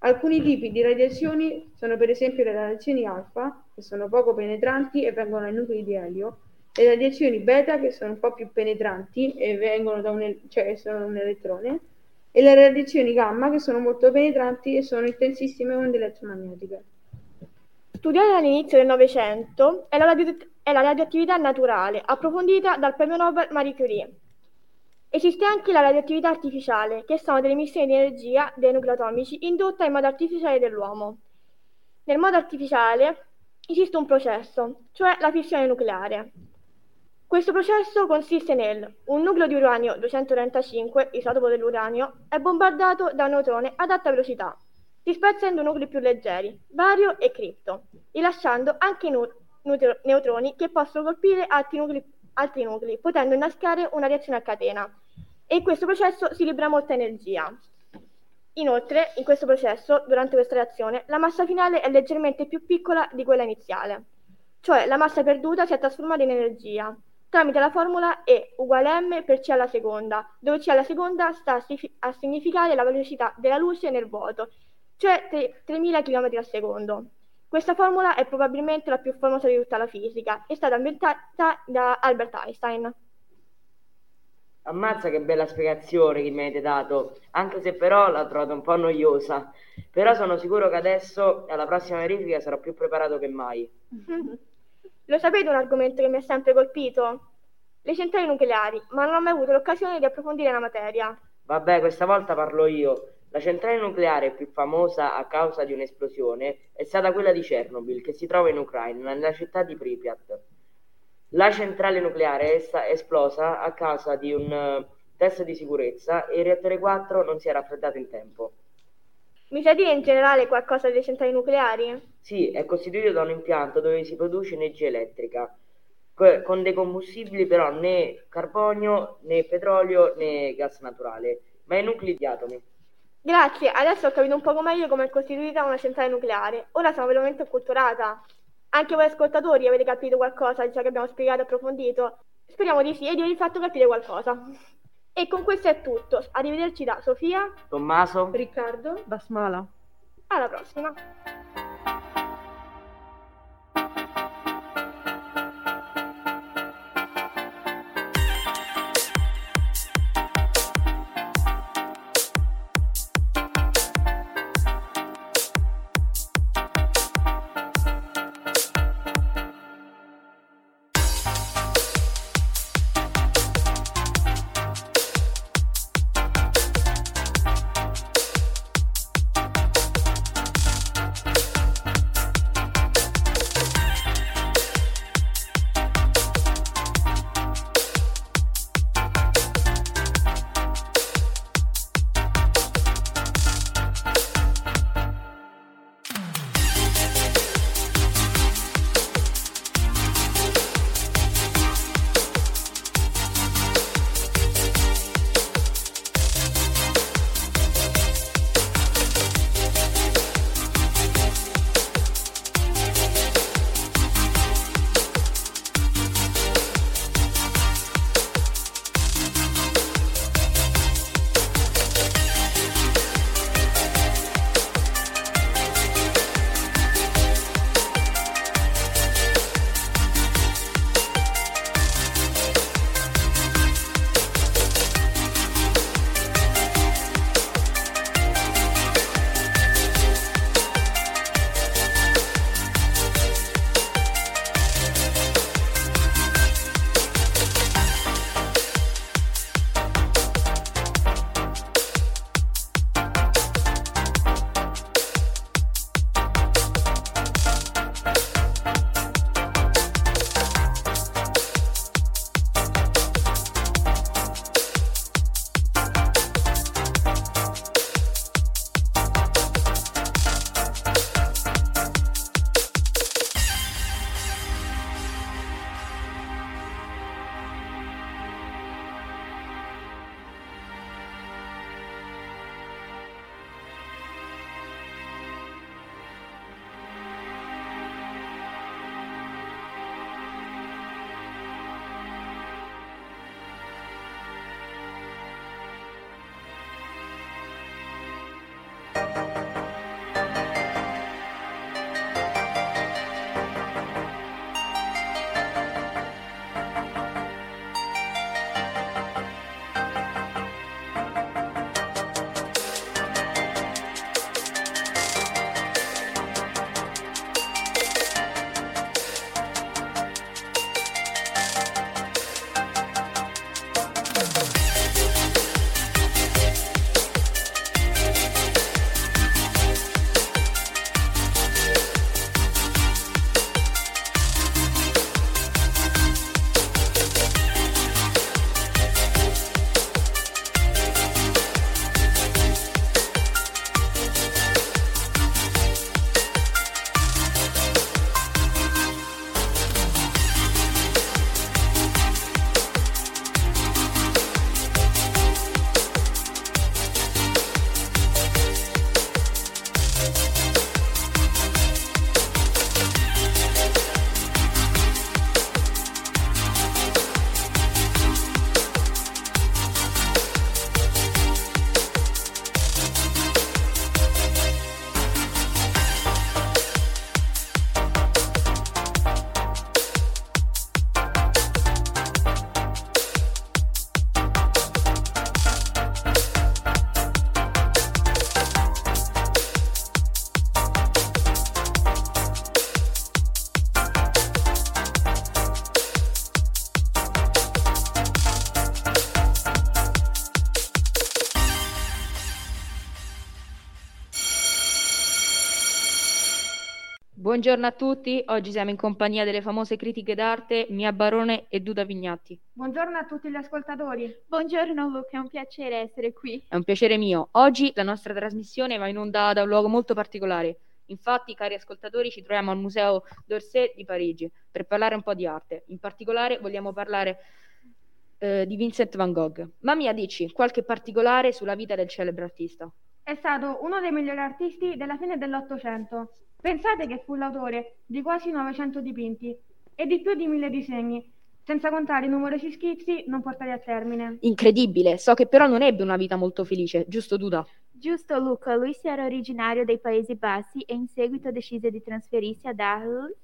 Alcuni tipi di radiazioni sono per esempio le radiazioni alfa, che sono poco penetranti e vengono dai nuclei di elio, le radiazioni beta, che sono un po' più penetranti e vengono da un, el- cioè sono un elettrone, e le radiazioni gamma, che sono molto penetranti e sono intensissime onde elettromagnetiche. Studiata all'inizio del Novecento è la, radio- è la radioattività naturale, approfondita dal premio Nobel Marie Curie. Esiste anche la radioattività artificiale, che sono delle emissioni di energia dei nuclei atomici indotta in modo artificiale dall'uomo. Nel modo artificiale esiste un processo, cioè la fissione nucleare. Questo processo consiste nel un nucleo di uranio duecentotrentacinque, isotopo dell'uranio, è bombardato da un neutrone ad alta velocità. Si spezza in due nuclei più leggeri, bario e cripto, rilasciando anche nu- nutro- neutroni che possono colpire altri nuclei, altri nuclei, potendo innescare una reazione a catena. E in questo processo si libera molta energia. Inoltre, in questo processo, durante questa reazione, la massa finale è leggermente più piccola di quella iniziale. Cioè, la massa perduta si è trasformata in energia, tramite la formula E uguale M per C alla seconda, dove C alla seconda sta a, si- a significare la velocità della luce nel vuoto, cioè tremila chilometri al secondo. Questa formula è probabilmente la più famosa di tutta la fisica, è stata inventata da Albert Einstein. Ammazza che bella spiegazione che mi avete dato, anche se però l'ho trovata un po' noiosa. Però sono sicuro che adesso, alla prossima verifica, sarò più preparato che mai. Mm-hmm. Lo sapete un argomento che mi ha sempre colpito? Le centrali nucleari, ma non ho mai avuto l'occasione di approfondire la materia. Vabbè, questa volta parlo io. La centrale nucleare più famosa a causa di un'esplosione è stata quella di Chernobyl, che si trova in Ucraina, nella città di Pripyat. La centrale nucleare è esplosa a causa di un test di sicurezza e il reattore quattro non si è raffreddato in tempo. Mi sa dire in generale qualcosa delle centrali nucleari? Sì, è costituito da un impianto dove si produce energia elettrica con dei combustibili però né carbonio, né petrolio, né gas naturale, ma i nuclei di atomi. Grazie, adesso ho capito un poco meglio come è costituita una centrale nucleare. Ora sono veramente acculturata. Anche voi ascoltatori avete capito qualcosa di ciò che abbiamo spiegato e approfondito? Speriamo di sì e di aver fatto capire qualcosa. E con questo è tutto. Arrivederci da Sofia, Tommaso, Riccardo, Basmala. Alla prossima. Buongiorno a tutti, oggi siamo in compagnia delle famose critiche d'arte Mia Barone e Duda Vignatti. Buongiorno a tutti gli ascoltatori. Buongiorno Luca, è un piacere essere qui. È un piacere mio. Oggi la nostra trasmissione va in onda da un luogo molto particolare, Infatti, cari ascoltatori, ci troviamo al Museo d'Orsay di Parigi per parlare un po' di arte. In particolare vogliamo parlare eh, di Vincent van Gogh. Mamma, dici qualche particolare sulla vita del celebre artista. È stato uno dei migliori artisti della fine dell'Ottocento. Pensate che fu l'autore di quasi novecento dipinti e di più di mille disegni, senza contare i numerosi schizzi non portati a termine. Incredibile! So che però non ebbe una vita molto felice, giusto Duda? Giusto Luca, lui era originario dei Paesi Bassi e in seguito decise di trasferirsi ad Aarhus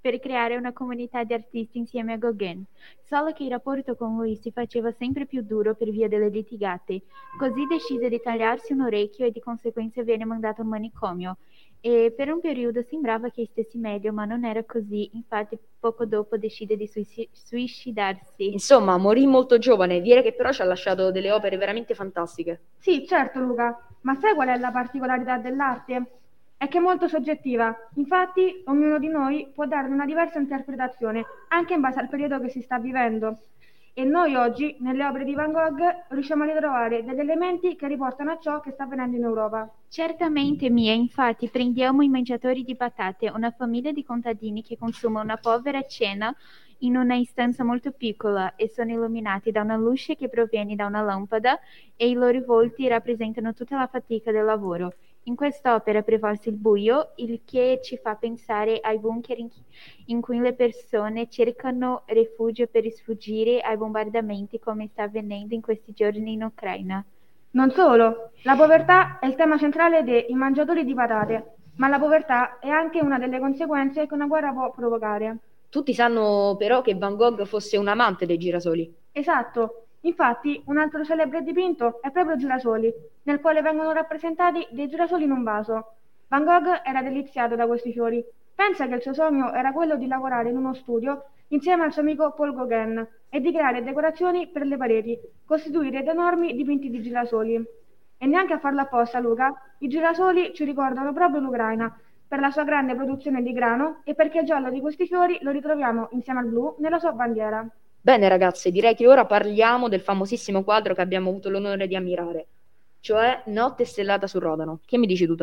per creare una comunità di artisti insieme a Gauguin. Solo che il rapporto con lui si faceva sempre più duro per via delle litigate, così decise di tagliarsi un orecchio e di conseguenza viene mandato al manicomio. E per un periodo sembrava che stesse meglio, ma non era così, infatti poco dopo decide di suicidarsi. Insomma, morì molto giovane, dire che però ci ha lasciato delle opere veramente fantastiche. Sì, certo Luca, ma sai qual è la particolarità dell'arte? È che è molto soggettiva, infatti ognuno di noi può darne una diversa interpretazione, anche in base al periodo che si sta vivendo. E noi oggi, nelle opere di Van Gogh, riusciamo a ritrovare degli elementi che riportano a ciò che sta avvenendo in Europa. Certamente, Mia, infatti, prendiamo i mangiatori di patate, una famiglia di contadini che consuma una povera cena in una stanza molto piccola e sono illuminati da una luce che proviene da una lampada e i loro volti rappresentano tutta la fatica del lavoro. In quest'opera prevalse il buio, il che ci fa pensare ai bunker in, in cui le persone cercano rifugio per sfuggire ai bombardamenti come sta avvenendo in questi giorni in Ucraina. Non solo, la povertà è il tema centrale dei mangiatori di patate, ma la povertà è anche una delle conseguenze che una guerra può provocare. Tutti sanno però che Van Gogh fosse un amante dei girasoli. Esatto. Infatti, un altro celebre dipinto è proprio Girasoli, nel quale vengono rappresentati dei girasoli in un vaso. Van Gogh era deliziato da questi fiori. Pensa che il suo sogno era quello di lavorare in uno studio insieme al suo amico Paul Gauguin e di creare decorazioni per le pareti, costituire ed enormi dipinti di girasoli. E neanche a farlo apposta, Luca, i girasoli ci ricordano proprio l'Ucraina, per la sua grande produzione di grano e perché il giallo di questi fiori lo ritroviamo insieme al blu nella sua bandiera. Bene ragazze, direi che ora parliamo del famosissimo quadro che abbiamo avuto l'onore di ammirare, cioè Notte stellata sul Rodano. Che mi dici tu?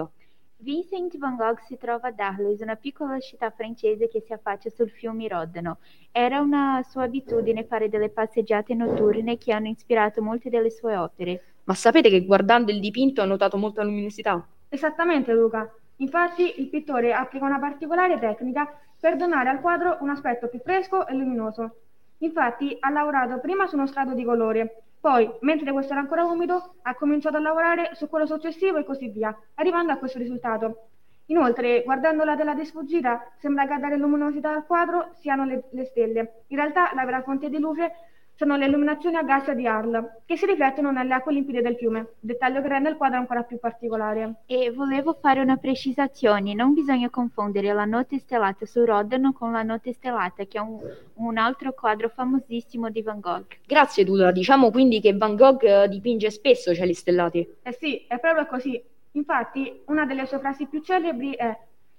Vincent van Gogh si trova ad Arles, una piccola città francese che si affaccia sul fiume Rodano. Era una sua abitudine fare delle passeggiate notturne che hanno ispirato molte delle sue opere. Ma sapete che guardando il dipinto ha notato molta luminosità? Esattamente Luca, infatti il pittore applica una particolare tecnica per donare al quadro un aspetto più fresco e luminoso. Infatti ha lavorato prima su uno strato di colore, poi, mentre questo era ancora umido, ha cominciato a lavorare su quello successivo e così via, arrivando a questo risultato. Inoltre, guardando la tela di sfuggita, sembra che a dare luminosità al quadro siano le, le stelle. In realtà la vera fonte di luce sono le illuminazioni a gas di Arles, che si riflettono nelle acque limpide del fiume, dettaglio che rende il quadro ancora più particolare. E volevo fare una precisazione, non bisogna confondere la Notte stellata su Rodano con la Notte stellata, che è un, un altro quadro famosissimo di Van Gogh. Grazie Duda, diciamo quindi che Van Gogh dipinge spesso cieli stellati. Eh sì, è proprio così. Infatti, una delle sue frasi più celebri è: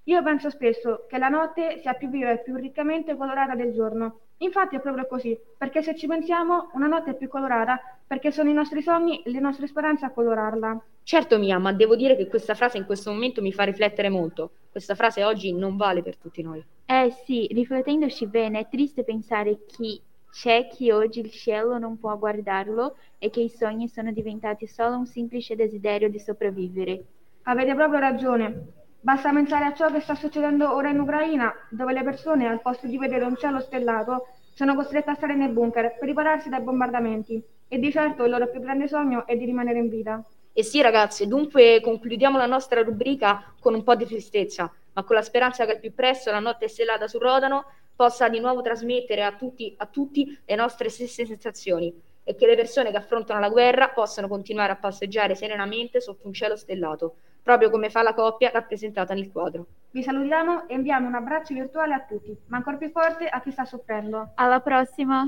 io penso spesso che la notte sia più viva e più riccamente colorata del giorno. Infatti è proprio così, perché se ci pensiamo una notte è più colorata, perché sono i nostri sogni e le nostre speranze a colorarla. Certo Mia, ma devo dire che questa frase in questo momento mi fa riflettere molto. Questa frase oggi non vale per tutti noi. Eh sì, riflettendoci bene è triste pensare che c'è chi oggi il cielo non può guardarlo e che i sogni sono diventati solo un semplice desiderio di sopravvivere. Avete proprio ragione. Basta pensare a ciò che sta succedendo ora in Ucraina, dove le persone, al posto di vedere un cielo stellato, sono costrette a stare nei bunker per ripararsi dai bombardamenti. E di certo il loro più grande sogno è di rimanere in vita. E sì ragazzi, dunque concludiamo la nostra rubrica con un po' di tristezza, ma con la speranza che al più presto la Notte stellata sul Rodano possa di nuovo trasmettere a tutti, a tutti le nostre stesse sensazioni e che le persone che affrontano la guerra possano continuare a passeggiare serenamente sotto un cielo stellato, proprio come fa la coppia rappresentata nel quadro. Vi salutiamo e inviamo un abbraccio virtuale a tutti, ma ancora più forte a chi sta soffrendo. Alla prossima!